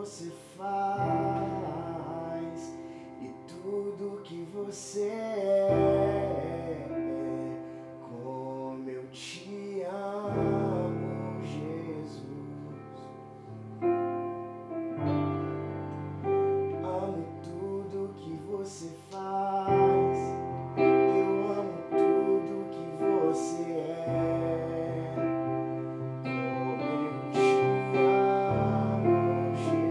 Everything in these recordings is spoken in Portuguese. você faz e tudo que você é. Como eu te amo, Jesus. Amo tudo que você faz. Eu amo tudo que você é. Como eu te amo, Jesus.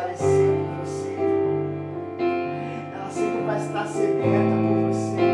parecer com você. Ela sempre vai estar sedenta por você.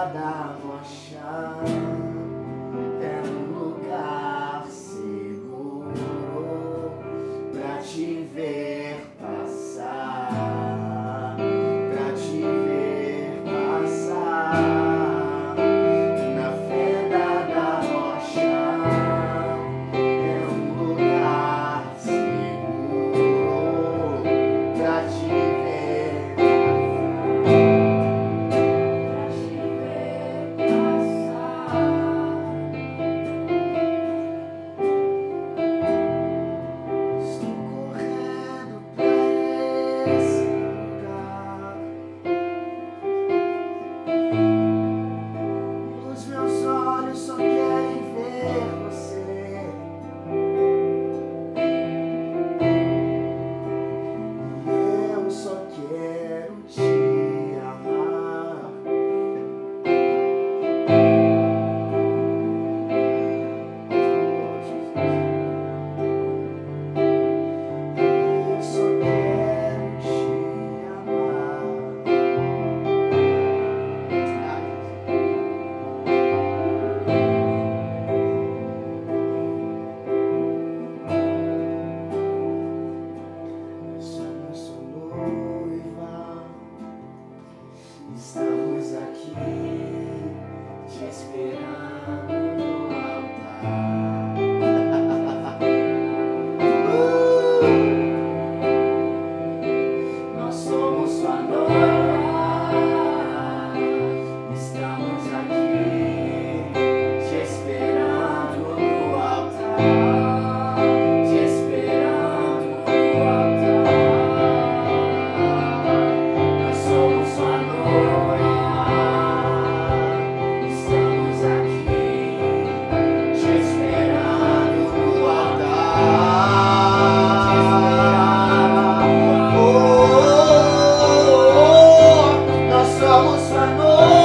cada rocha é um lugar seguro pra te ver passar, pra te ver passar. Na fenda da rocha é um lugar seguro pra te ver. Estamos aqui te esperando no altar. Nós somos sua noiva. Estamos aqui te esperando no altar. Vamos, amor.